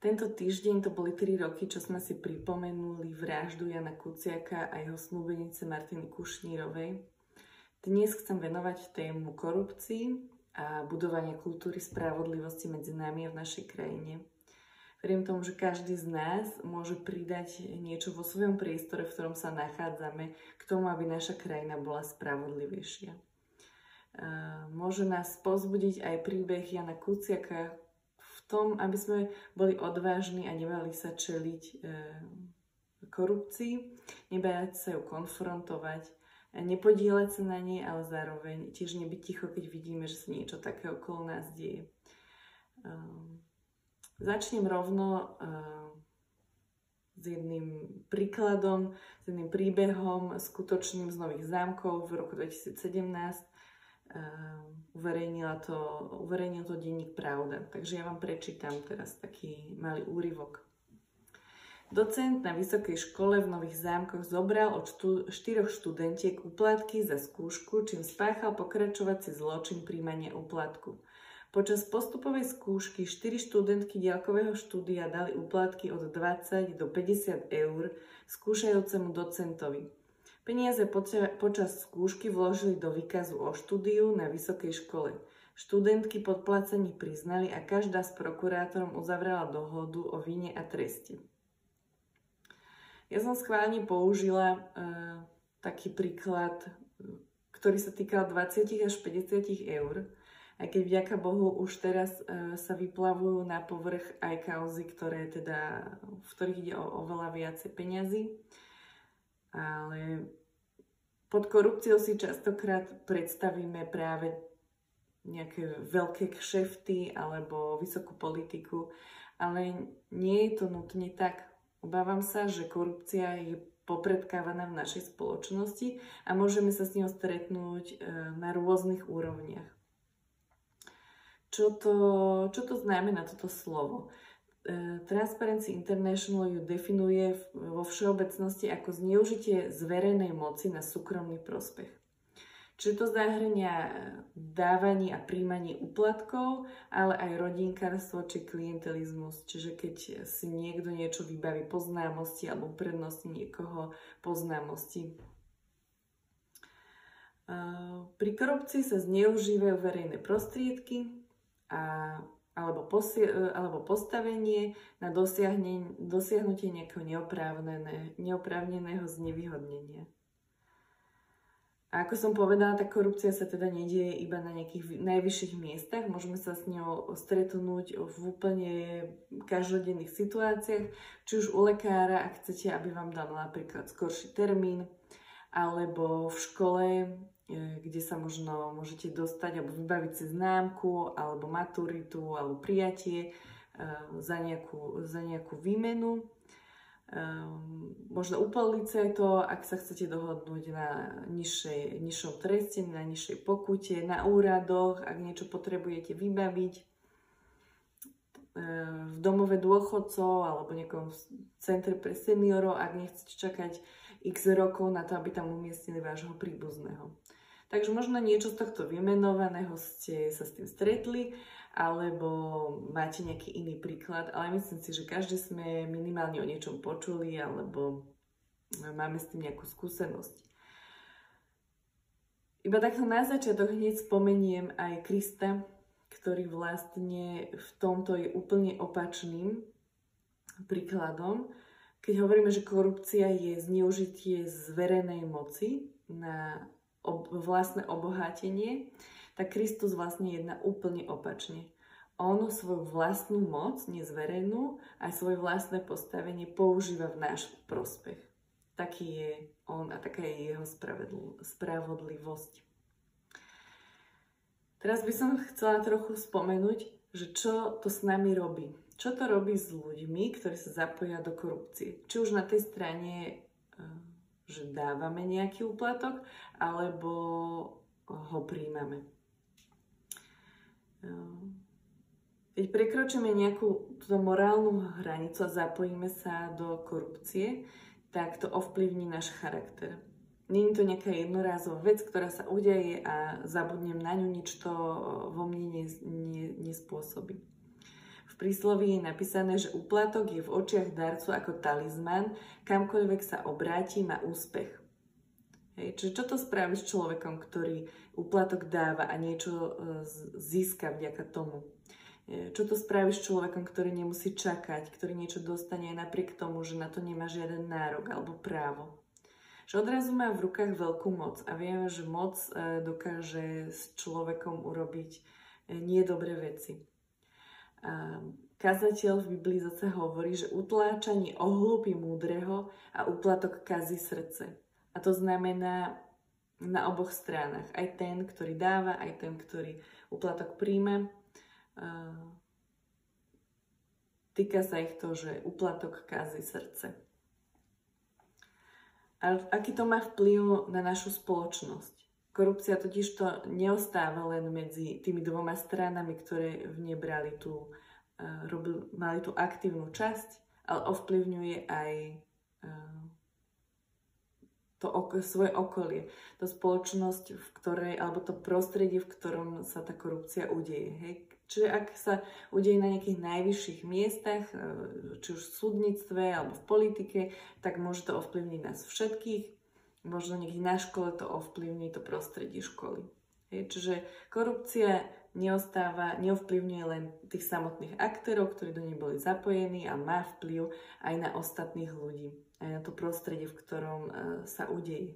Tento týždeň to boli 3 roky, čo sme si pripomenuli vraždu Jana Kuciaka a jeho snúbenice Martiny Kušnírovej. Dnes chcem venovať tému korupcii a budovania kultúry spravodlivosti medzi nami a v našej krajine. Verím tomu, že každý z nás môže pridať niečo vo svojom priestore, v ktorom sa nachádzame, k tomu, aby naša krajina bola spravodlivejšia. Môže nás povzbudiť aj príbeh Jana Kuciaka, v tom, aby sme boli odvážni a nebali sa čeliť korupcii, nebáť sa ju konfrontovať, nepodieľať sa na nej, ale zároveň tiež nebyť ticho, keď vidíme, že sa niečo také okolo nás deje. Začnem rovno s jedným príkladom, s jedným príbehom skutočným z Nových Zámkov v roku 2017. Uverejnil to denník Pravda. Takže ja vám prečítam teraz taký malý úryvok. Docent na vysokej škole v Nových Zámkoch zobral od 4 študentiek úplatky za skúšku, čím spáchal pokračovací zločin príjmania úplatku. Počas postupovej skúšky 4 študentky diaľkového štúdia dali úplatky od 20 do 50 eur skúšajúcemu docentovi. Peniaze počas skúšky vložili do výkazu o štúdiu na vysokej škole. Študentky podplácanie priznali a každá s prokurátorom uzavrela dohodu o vine a treste. Ja som schválne použila taký príklad, ktorý sa týkal 20 až 50 eur, aj keď vďaka Bohu už teraz sa vyplavujú na povrch aj kauzy, v ktorých ide o oveľa viacej peňazí. Ale pod korupciou si častokrát predstavíme práve nejaké veľké kšefty alebo vysokú politiku, ale nie je to nutne tak. Obávam sa, že korupcia je popredkávaná v našej spoločnosti a môžeme sa s ňou stretnúť na rôznych úrovniach. Čo to znamená toto slovo? Transparency International ju definuje vo všeobecnosti ako zneužitie zverejnej moci na súkromný prospech. Čiže to zahŕňa dávanie a príjmanie úplatkov, ale aj rodinkárstvo či klientelizmus. Čiže keď si niekto niečo vybaví po známosti alebo uprednostní niekoho po známosti. Pri korupcii sa zneužívajú verejné prostriedky alebo postavenie na dosiahnutie nejakého neoprávneného znevýhodnenia. A ako som povedala, tá korupcia sa teda nedieje iba na nejakých najvyšších miestach. Môžeme sa s ňou stretnúť v úplne každodenných situáciách, či už u lekára, ak chcete, aby vám dal napríklad skorší termín, alebo v škole, kde sa možno môžete dostať alebo vybaviť si známku, alebo maturitu, alebo prijatie za nejakú výmenu. Možno u policajtov, ak sa chcete dohodnúť na nižšom treste, na nižšej pokute, na úradoch, ak niečo potrebujete vybaviť, v domove dôchodcov alebo nejakom centre pre seniorov, ak nechcete čakať x rokov na to, aby tam umiestnili vášho príbuzného. Takže možno niečo z tohto vymenovaného ste sa s tým stretli, alebo máte nejaký iný príklad, ale myslím si, že každý sme minimálne o niečom počuli, alebo máme s tým nejakú skúsenosť. Iba takto na začiatok hneď spomeniem aj Krista, ktorý vlastne v tomto je úplne opačným príkladom. Keď hovoríme, že korupcia je zneužitie zverejnej moci na vlastné obohatenie, tak Kristus vlastne jedná úplne opačne. On svoju vlastnú moc, nezverejnú, aj svoje vlastné postavenie používa v náš prospech. Taký je on a taká je jeho spravodlivosť. Teraz by som chcela trochu spomenúť, že čo to s nami robí. Čo to robí s ľuďmi, ktorí sa zapoja do korupcie. Či už na tej strane, že dávame nejaký úplatok, alebo ho príjmame. Keď prekročíme nejakú morálnu hranicu a zapojíme sa do korupcie, tak to ovplyvní náš charakter. Nie je to nejaká jednorázová vec, ktorá sa udeje a zabudnem na ňu, nič to vo mne nespôsobí. V prísloví je napísané, že úplatok je v očiach darcu ako talizman, kamkoľvek sa obráti, má úspech. Hej, čiže čo to spraví s človekom, ktorý úplatok dáva a niečo získa vďaka tomu? Čo to spraví s človekom, ktorý nemusí čakať, ktorý niečo dostane aj napriek tomu, že na to nemá žiaden nárok alebo právo? Že odrazu má v rukách veľkú moc a vieme, že moc dokáže s človekom urobiť niedobré veci. Kazateľ v Biblii zase hovorí, že utláčanie ohlúpi múdreho a úplatok kazí srdce. A to znamená na oboch stranách. Aj ten, ktorý dáva, aj ten, ktorý úplatok príjme. Týka sa ich to, že úplatok kazí srdce. A aký to má vplyv na našu spoločnosť? Korupcia totiž to neostáva len medzi tými dvoma stranami, ktoré v nej brali mali tú aktívnu časť, ale ovplyvňuje aj svoje okolie, to spoločnosť, v ktorej, alebo to prostredie, v ktorom sa tá korupcia udeje. Hej? Čiže ak sa udeje na nejakých najvyšších miestach, či už v súdnictve alebo v politike, tak môže to ovplyvniť nás všetkých, možno niekde na škole to ovplyvní to prostredie školy. Hej? Čiže korupcia neovplyvňuje len tých samotných aktérov, ktorí do nej boli zapojení, a má vplyv aj na ostatných ľudí, aj na to prostredie, v ktorom sa udeje.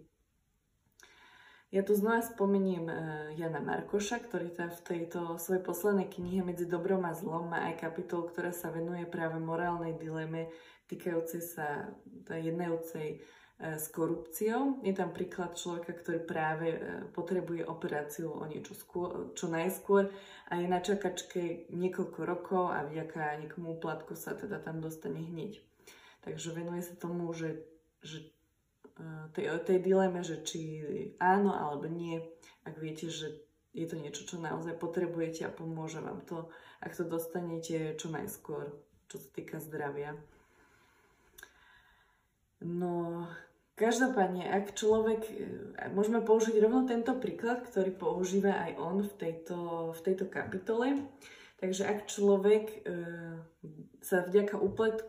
Ja tu znova spomeniem Jana Markoša, ktorý v tejto svojej poslednej knihe Medzi dobrom a zlom má aj kapitolu, ktorá sa venuje práve morálnej dileme týkajúcej sa jednajúcej s korupciou. Je tam príklad človeka, ktorý práve potrebuje operáciu o niečo čo najskôr a je na čakačke niekoľko rokov a vďaka niekomu úplatku sa teda tam dostane hneď. Takže venuje sa tomu, že tej dileme, že či áno alebo nie, ak viete, že je to niečo, čo naozaj potrebujete a pomôže vám to, ak to dostanete čo najskôr, čo sa týka zdravia. No, každopádne, ak človek, môžeme použiť rovno tento príklad, ktorý používa aj on v tejto kapitole. Takže ak človek sa vďaka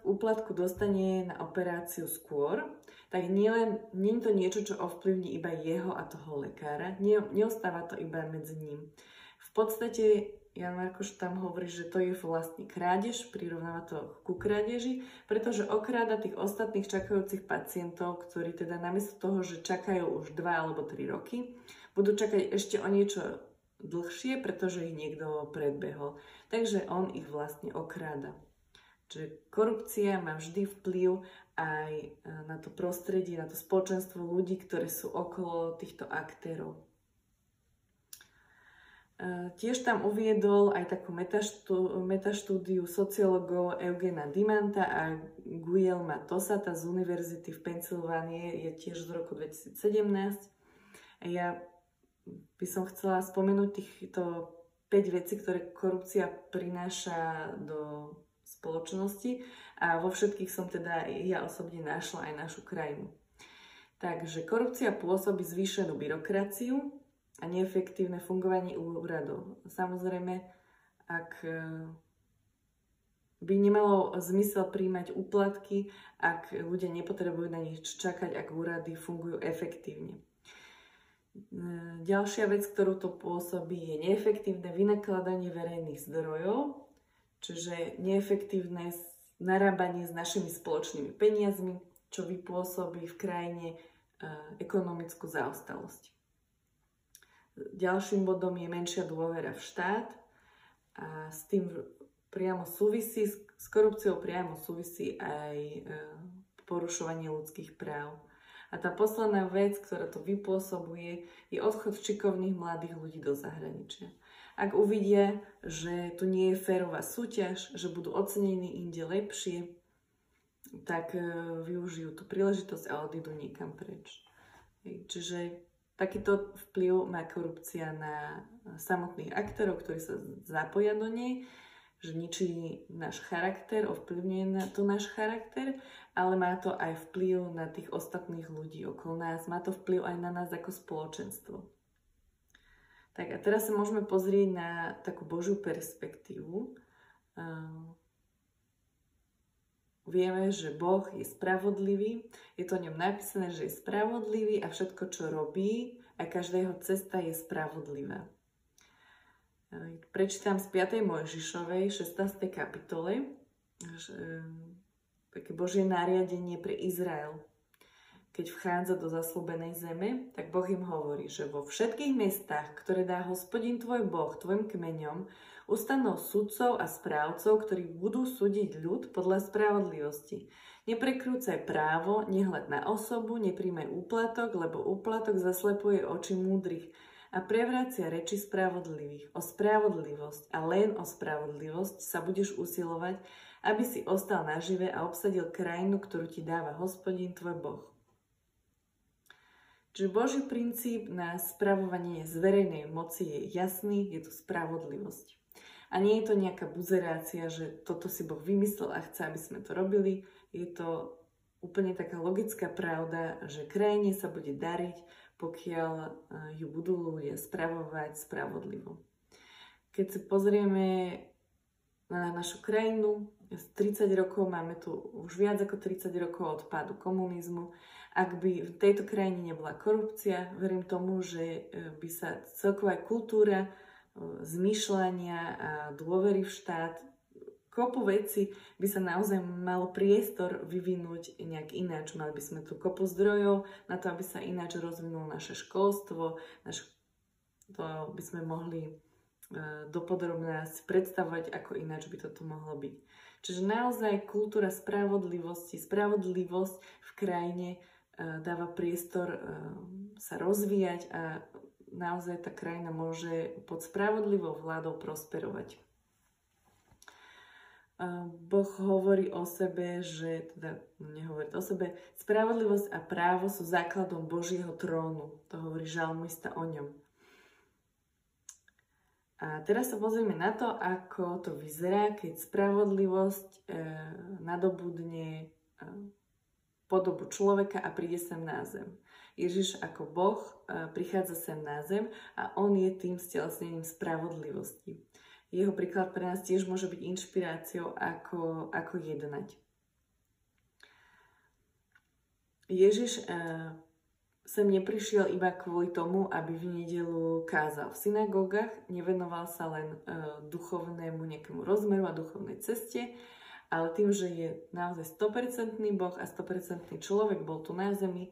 úplatku dostane na operáciu skôr, tak nie je to niečo, čo ovplyvní iba jeho a toho lekára. Neostáva to iba medzi ním. V podstate Jan Markoš tam hovorí, že to je vlastne krádež, prirovnáva to ku krádeži, pretože okráda tých ostatných čakajúcich pacientov, ktorí teda namiesto toho, že čakajú už 2 alebo 3 roky, budú čakať ešte o niečo dlhšie, pretože ich niekto predbehol. Takže on ich vlastne okráda. Čiže korupcia má vždy vplyv aj na to prostredie, na to spoločenstvo ľudí, ktoré sú okolo týchto aktérov. Tiež tam uviedol aj takú metaštúdiu sociológov Eugena Dimanta a Guelma Tosata z Univerzity v Pensylvánii, je tiež z roku 2017. A ja by som chcela spomenúť týchto 5 vecí, ktoré korupcia prináša do spoločnosti, a vo všetkých som teda ja osobne našla aj našu krajinu. Takže korupcia pôsobí zvýšenú byrokraciu a neefektívne fungovanie úradov. Samozrejme, ak by nemalo zmysel príjmať úplatky, ak ľudia nepotrebujú na nich čakať, ak úrady fungujú efektívne. Ďalšia vec, ktorú to pôsobí, je neefektívne vynakladanie verejných zdrojov, čiže neefektívne narábanie s našimi spoločnými peniazmi, čo vypôsobí v krajine ekonomickú zaostalosť. Ďalším bodom je menšia dôvera v štát a s tým priamo súvisí, s korupciou priamo súvisí aj porušovanie ľudských práv. A tá posledná vec, ktorá to vypôsobuje, je odchod šikovných mladých ľudí do zahraničia. Ak uvidia, že tu nie je férová súťaž, že budú ocenení inde lepšie, tak využijú tú príležitosť a odídu niekam preč. Čiže takýto vplyv má korupcia na samotných aktérov, ktorí sa zapoja do nej, že ničí náš charakter, ovplyvňuje to náš charakter, ale má to aj vplyv na tých ostatných ľudí okolo nás, má to vplyv aj na nás ako spoločenstvo. Tak a teraz sa môžeme pozrieť na takú Božiu perspektívu, vieme, že Boh je spravodlivý, je to o ňom napísané, že je spravodlivý a všetko, čo robí, a každá jeho cesta je spravodlivá. Prečítam z 5. Mojžišovej, 16. kapitole, také Božie nariadenie pre Izrael. Keď vchádza do zasľúbenej zeme, tak Boh im hovorí, že vo všetkých mestách, ktoré dá Hospodin tvoj Boh tvojim kmeňom, ustanov sudcov a správcov, ktorí budú súdiť ľud podľa spravodlivosti. Neprekrúcaj právo, nehľad na osobu, nepríjmaj úplatok, lebo úplatok zaslepuje oči múdrych a prevracia reči spravodlivých. O spravodlivosť a len o spravodlivosť sa budeš usilovať, aby si ostal nažive a obsadil krajinu, ktorú ti dáva Hospodin tvoj Boh. Čiže Boží princíp na spravovanie z verejnej moci je jasný, je to spravodlivosť. A nie je to nejaká buzerácia, že toto si Boh vymyslel a chce, aby sme to robili. Je to úplne taká logická pravda, že krajine sa bude dariť, pokiaľ ju budú ľudia spravovať spravodlivo. Keď sa pozrieme na našu krajinu, 30 rokov, máme tu už viac ako 30 rokov od pádu komunizmu. Ak by v tejto krajine nebola korupcia, verím tomu, že by sa celková kultúra zmýšľania a dôvery v štát, kopu veci by sa naozaj mal priestor vyvinúť nejak ináč. Mali by sme tu kopu zdrojov na to, aby sa ináč rozvinulo naše školstvo, to by sme mohli dopodrobne si predstavovať, ako ináč by toto mohlo byť. Čiže naozaj kultúra spravodlivosti, spravodlivosť v krajine dáva priestor sa rozvíjať a naozaj tá krajina môže pod spravodlivou vládou prosperovať. Boh hovorí o sebe, že teda nehovorí o sebe, spravodlivosť a právo sú základom Božieho trónu. To hovorí žalmista o ňom. A teraz sa pozrieme na to, ako to vyzerá, keď spravodlivosť nadobudne podobu človeka a príde sem na zem. Ježiš ako Boh prichádza sem na zem a on je tým stelesnením spravodlivosti. Jeho príklad pre nás tiež môže byť inšpiráciou, ako jednať. Ježiš sem neprišiel iba kvôli tomu, aby v nedeľu kázal v synagógach, nevenoval sa len duchovnému nejakému rozmeru a duchovnej ceste, ale tým, že je naozaj 100% Boh a 100% človek, bol tu na zemi,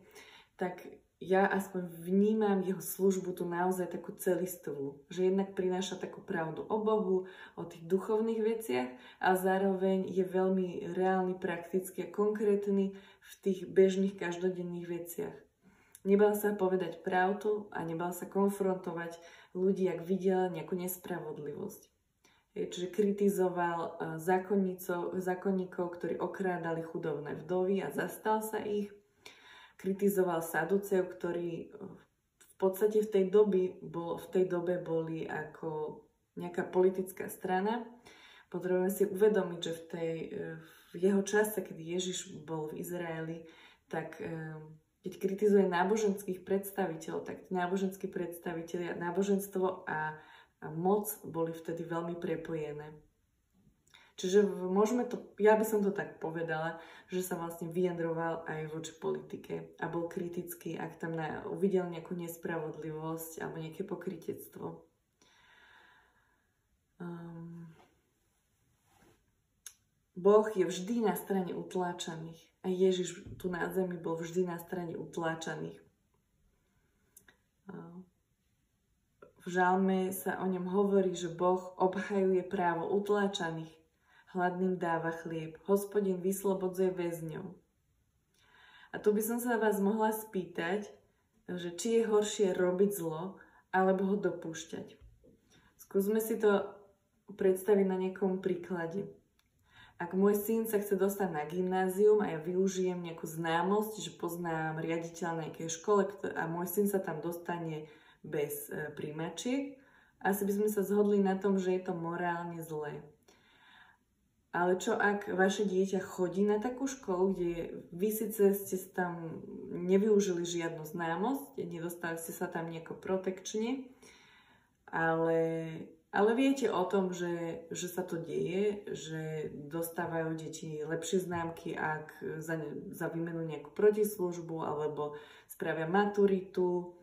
tak ja aspoň vnímam jeho službu tu naozaj takú celistvú, že jednak prináša takú pravdu o Bohu, o tých duchovných veciach a zároveň je veľmi reálny, praktický a konkrétny v tých bežných každodenných veciach. Nebal sa povedať pravdu a nebal sa konfrontovať ľudí, ak videl nejakú nespravodlivosť. Čiže kritizoval zákonníkov, ktorí okrádali chudobné vdovy a zastal sa ich. Kritizoval Saduceov, ktorí v podstate v tej dobe boli ako nejaká politická strana. Potrebujeme si uvedomiť, že v jeho čase, keď Ježiš bol v Izraeli, tak keď kritizuje náboženských predstaviteľov, tak náboženskí predstavitelia, náboženstvo a moc boli vtedy veľmi prepojené. Čiže môžeme to, ja by som to tak povedala, že sa vlastne vyjadroval aj voči politike a bol kritický, ak tam uvidel nejakú nespravodlivosť alebo nejaké pokrytectvo. Boh je vždy na strane utláčaných. A Ježiš tu na zemi bol vždy na strane utláčaných. V žalme sa o ňom hovorí, že Boh obhajuje právo utláčaných, hladným dáva chlieb, Hospodin vyslobodzuje väzňov. A tu by som sa vás mohla spýtať, že či je horšie robiť zlo, alebo ho dopúšťať. Skúsme si to predstaviť na nejakom príklade. Ak môj syn sa chce dostať na gymnázium a ja využijem nejakú známosť, že poznám riaditeľa nejakej škole a môj syn sa tam dostane bez príjmačiek, asi by sme sa zhodli na tom, že je to morálne zlé. Ale čo ak vaše dieťa chodí na takú školu, kde vy síce ste tam nevyužili žiadnu známosť, nedostali ste sa tam nejako protekčne, ale Ale viete o tom, že sa to deje, že dostávajú deti lepšie známky, ak za výmenu nejakú protislúžbu alebo spravia maturitu.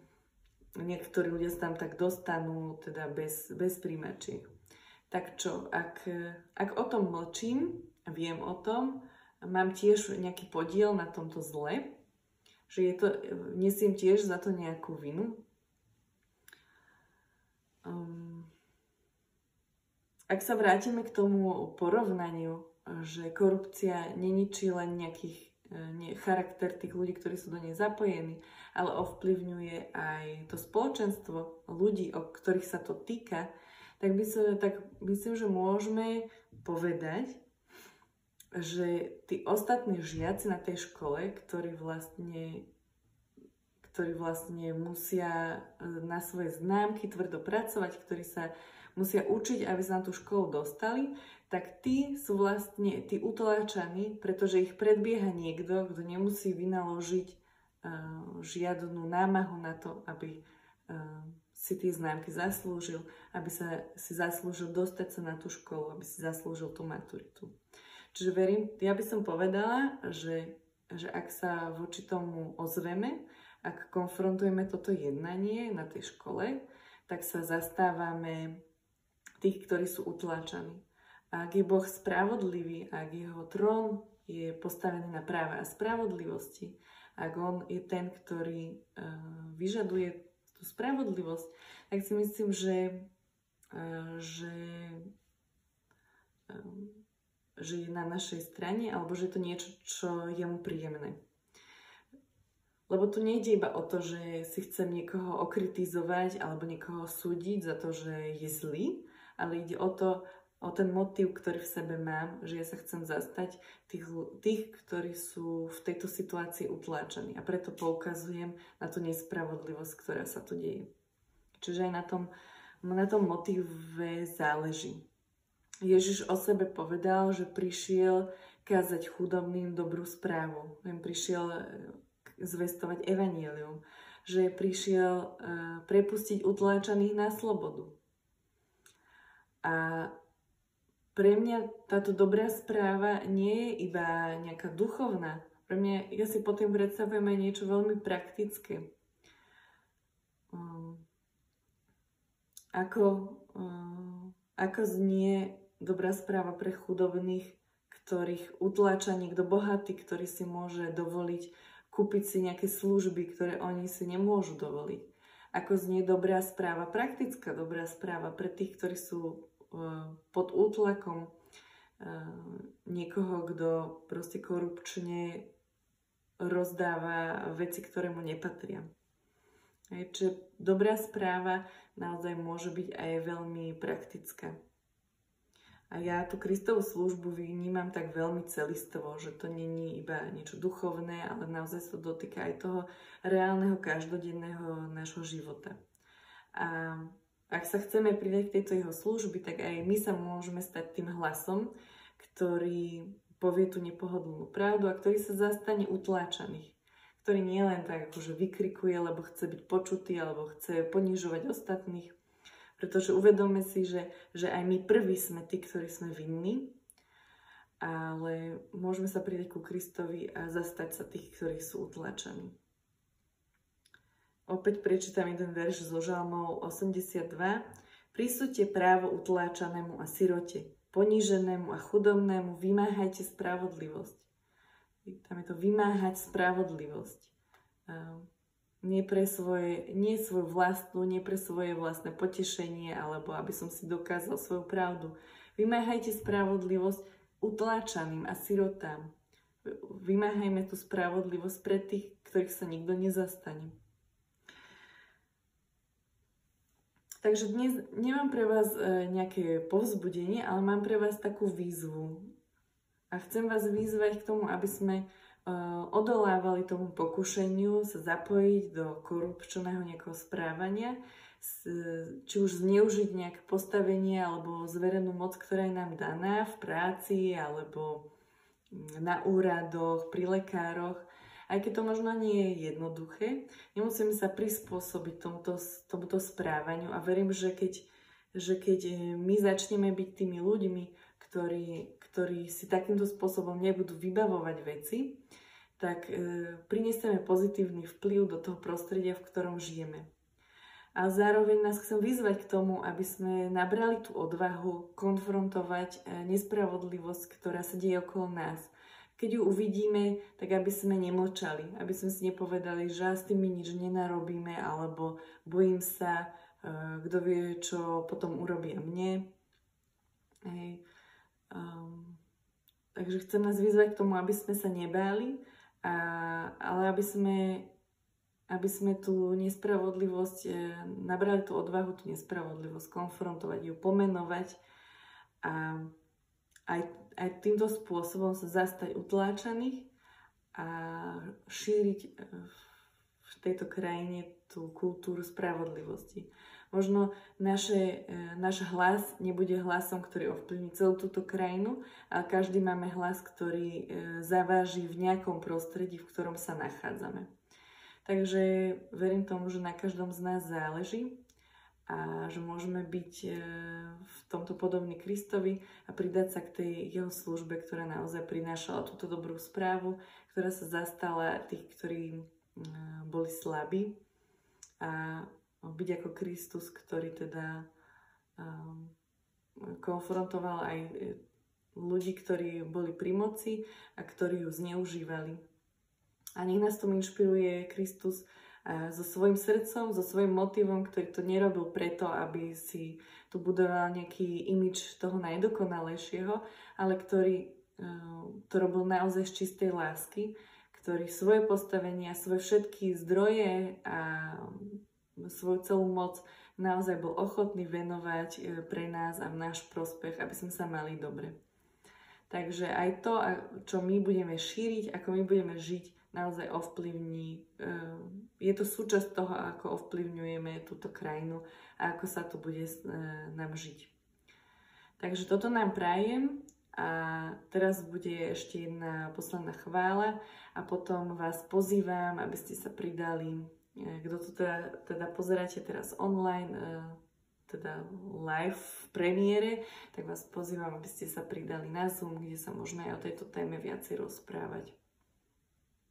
Niektorí ľudia sa tam tak dostanú, teda bez príjmačiek. Tak čo, ak o tom mlčím, viem o tom, mám tiež nejaký podiel na tomto zle, že nesiem tiež za to nejakú vinu. Ak sa vrátime k tomu porovnaniu, že korupcia neničí len nejakých charakter tých ľudí, ktorí sú do nej zapojení, ale ovplyvňuje aj to spoločenstvo ľudí, o ktorých sa to týka, tak myslím, že môžeme povedať, že tí ostatní žiaci na tej škole, ktorí vlastne musia na svoje známky tvrdo pracovať, ktorí sa musia učiť, aby sa na tú školu dostali, tak tí sú vlastne tí utláčaní, pretože ich predbieha niekto, kto nemusí vynaložiť žiadnu námahu na to, aby si tie známky zaslúžil, aby sa si zaslúžil dostať sa na tú školu, aby si zaslúžil tú maturitu. Čiže ja by som povedala, že ak sa voči tomu ozveme, ak konfrontujeme toto jednanie na tej škole, tak sa zastávame tých, ktorí sú utláčaní. A ak je Boh spravodlivý, ak jeho trón je postavený na práve a spravodlivosti, ak on je ten, ktorý vyžaduje tú spravodlivosť, tak si myslím, že je na našej strane, alebo že je to niečo, čo je mu príjemné. Lebo tu nejde iba o to, že si chcem niekoho okritizovať alebo niekoho súdiť za to, že je zlý, ale ide o ten motív, ktorý v sebe mám, že ja sa chcem zastať tých, ktorí sú v tejto situácii utláčaní. A preto poukazujem na tú nespravodlivosť, ktorá sa tu deje. Čiže aj na tom motíve záleží. Ježiš o sebe povedal, že prišiel kázať chudobným dobrú správu. Prišiel zvestovať evanjelium, že prišiel prepustiť utláčaných na slobodu. A pre mňa táto dobrá správa nie je iba nejaká duchovná. Pre mňa, ja si potom predstavujem aj niečo veľmi praktické. Ako znie dobrá správa pre chudobných, ktorých utláča niekto bohatý, ktorý si môže dovoliť kúpiť si nejaké služby, ktoré oni si nemôžu dovoliť. Ako znie dobrá správa, praktická dobrá správa pre tých, ktorí sú pod útlakom niekoho, kto proste korupčne rozdáva veci, ktoré mu nepatria. Čiže dobrá správa naozaj môže byť aj veľmi praktická. A ja tú Kristovú službu vnímam tak veľmi celistovo, že to není iba niečo duchovné, ale naozaj sa dotýka aj toho reálneho, každodenného nášho života. A ak sa chceme pridať k tejto jeho služby, tak aj my sa môžeme stať tým hlasom, ktorý povie tú nepohodlnú pravdu a ktorý sa zastane utláčaných. Ktorý nie len tak akože vykrikuje, lebo chce byť počutý, alebo chce ponižovať ostatných. Pretože uvedome si, že aj my prví sme tí, ktorí sme vinní, ale môžeme sa pridať ku Kristovi a zastať sa tých, ktorí sú utlačení. Opäť prečítam jeden verš zo Žalmov 82. Prisúďte právo utláčanému a sirote, poníženému a chudobnému, vymáhajte spravodlivosť. Tam je to vymáhať spravodlivosť. Nie pre svoje vlastné potešenie, alebo aby som si dokázal svoju pravdu. Vymáhajte spravodlivosť utláčaným a sirotám. Vymáhajme tú spravodlivosť pre tých, ktorých sa nikto nezastane. Takže dnes nemám pre vás nejaké povzbudenie, ale mám pre vás takú výzvu. A chcem vás vyzvať k tomu, aby sme odolávali tomu pokušeniu sa zapojiť do korupčného nejakého správania, či už zneužiť nejaké postavenie alebo zverenú moc, ktorá je nám daná v práci alebo na úradoch, pri lekároch. Aj keď to možno nie je jednoduché, nemusíme sa prispôsobiť tomuto správaniu a verím, že keď že keď my začneme byť tými ľuďmi, ktorí si takýmto spôsobom nebudú vybavovať veci, tak prinesieme pozitívny vplyv do toho prostredia, v ktorom žijeme. A zároveň nás chcem vyzvať k tomu, aby sme nabrali tú odvahu konfrontovať nespravodlivosť, ktorá sa deje okolo nás. Keď ju uvidíme, tak aby sme nemlčali, aby sme si nepovedali, že s tým my nič nenarobíme, alebo bojím sa, kto vie, čo potom urobia mne. Hej. Takže chcem nás vyzvať k tomu, aby sme sa nebáli, ale aby sme tú nespravodlivosť, nabrali tú odvahu, tú nespravodlivosť, konfrontovať ju, pomenovať a aj týmto spôsobom sa zastať utláčaných a šíriť v tejto krajine tú kultúru spravodlivosti. Možno náš hlas nebude hlasom, ktorý ovplyvní celú túto krajinu, ale každý máme hlas, ktorý zaváži v nejakom prostredí, v ktorom sa nachádzame. Takže verím tomu, že na každom z nás záleží a že môžeme byť v tomto podobní Kristovi a pridať sa k tej jeho službe, ktorá naozaj prinášala túto dobrú správu, ktorá sa zastala tých, ktorí boli slabí, a byť ako Kristus, ktorý teda konfrontoval aj ľudí, ktorí boli pri moci a ktorí ju zneužívali. A nech nás tomu inšpiruje Kristus so svojím srdcom, so svojím motivom, ktorý to nerobil preto, aby si tu budoval nejaký imidž toho najdokonalejšieho, ale ktorý to robil naozaj z čistej lásky, ktorý svoje postavenia, svoje všetky zdroje a svoju celú moc naozaj bol ochotný venovať pre nás a v náš prospech, aby sme sa mali dobre. Takže aj to, čo my budeme šíriť, ako my budeme žiť, naozaj ovplyvní, je to súčasť toho, ako ovplyvňujeme túto krajinu a ako sa tu bude nám žiť. Takže toto nám prajem a teraz bude ešte jedna posledná chvála a potom vás pozývam, aby ste sa pridali, kto to teda pozeráte teraz online, teda live v premiére, tak vás pozývam, aby ste sa pridali na Zoom, kde sa možno aj o tejto téme viacej rozprávať.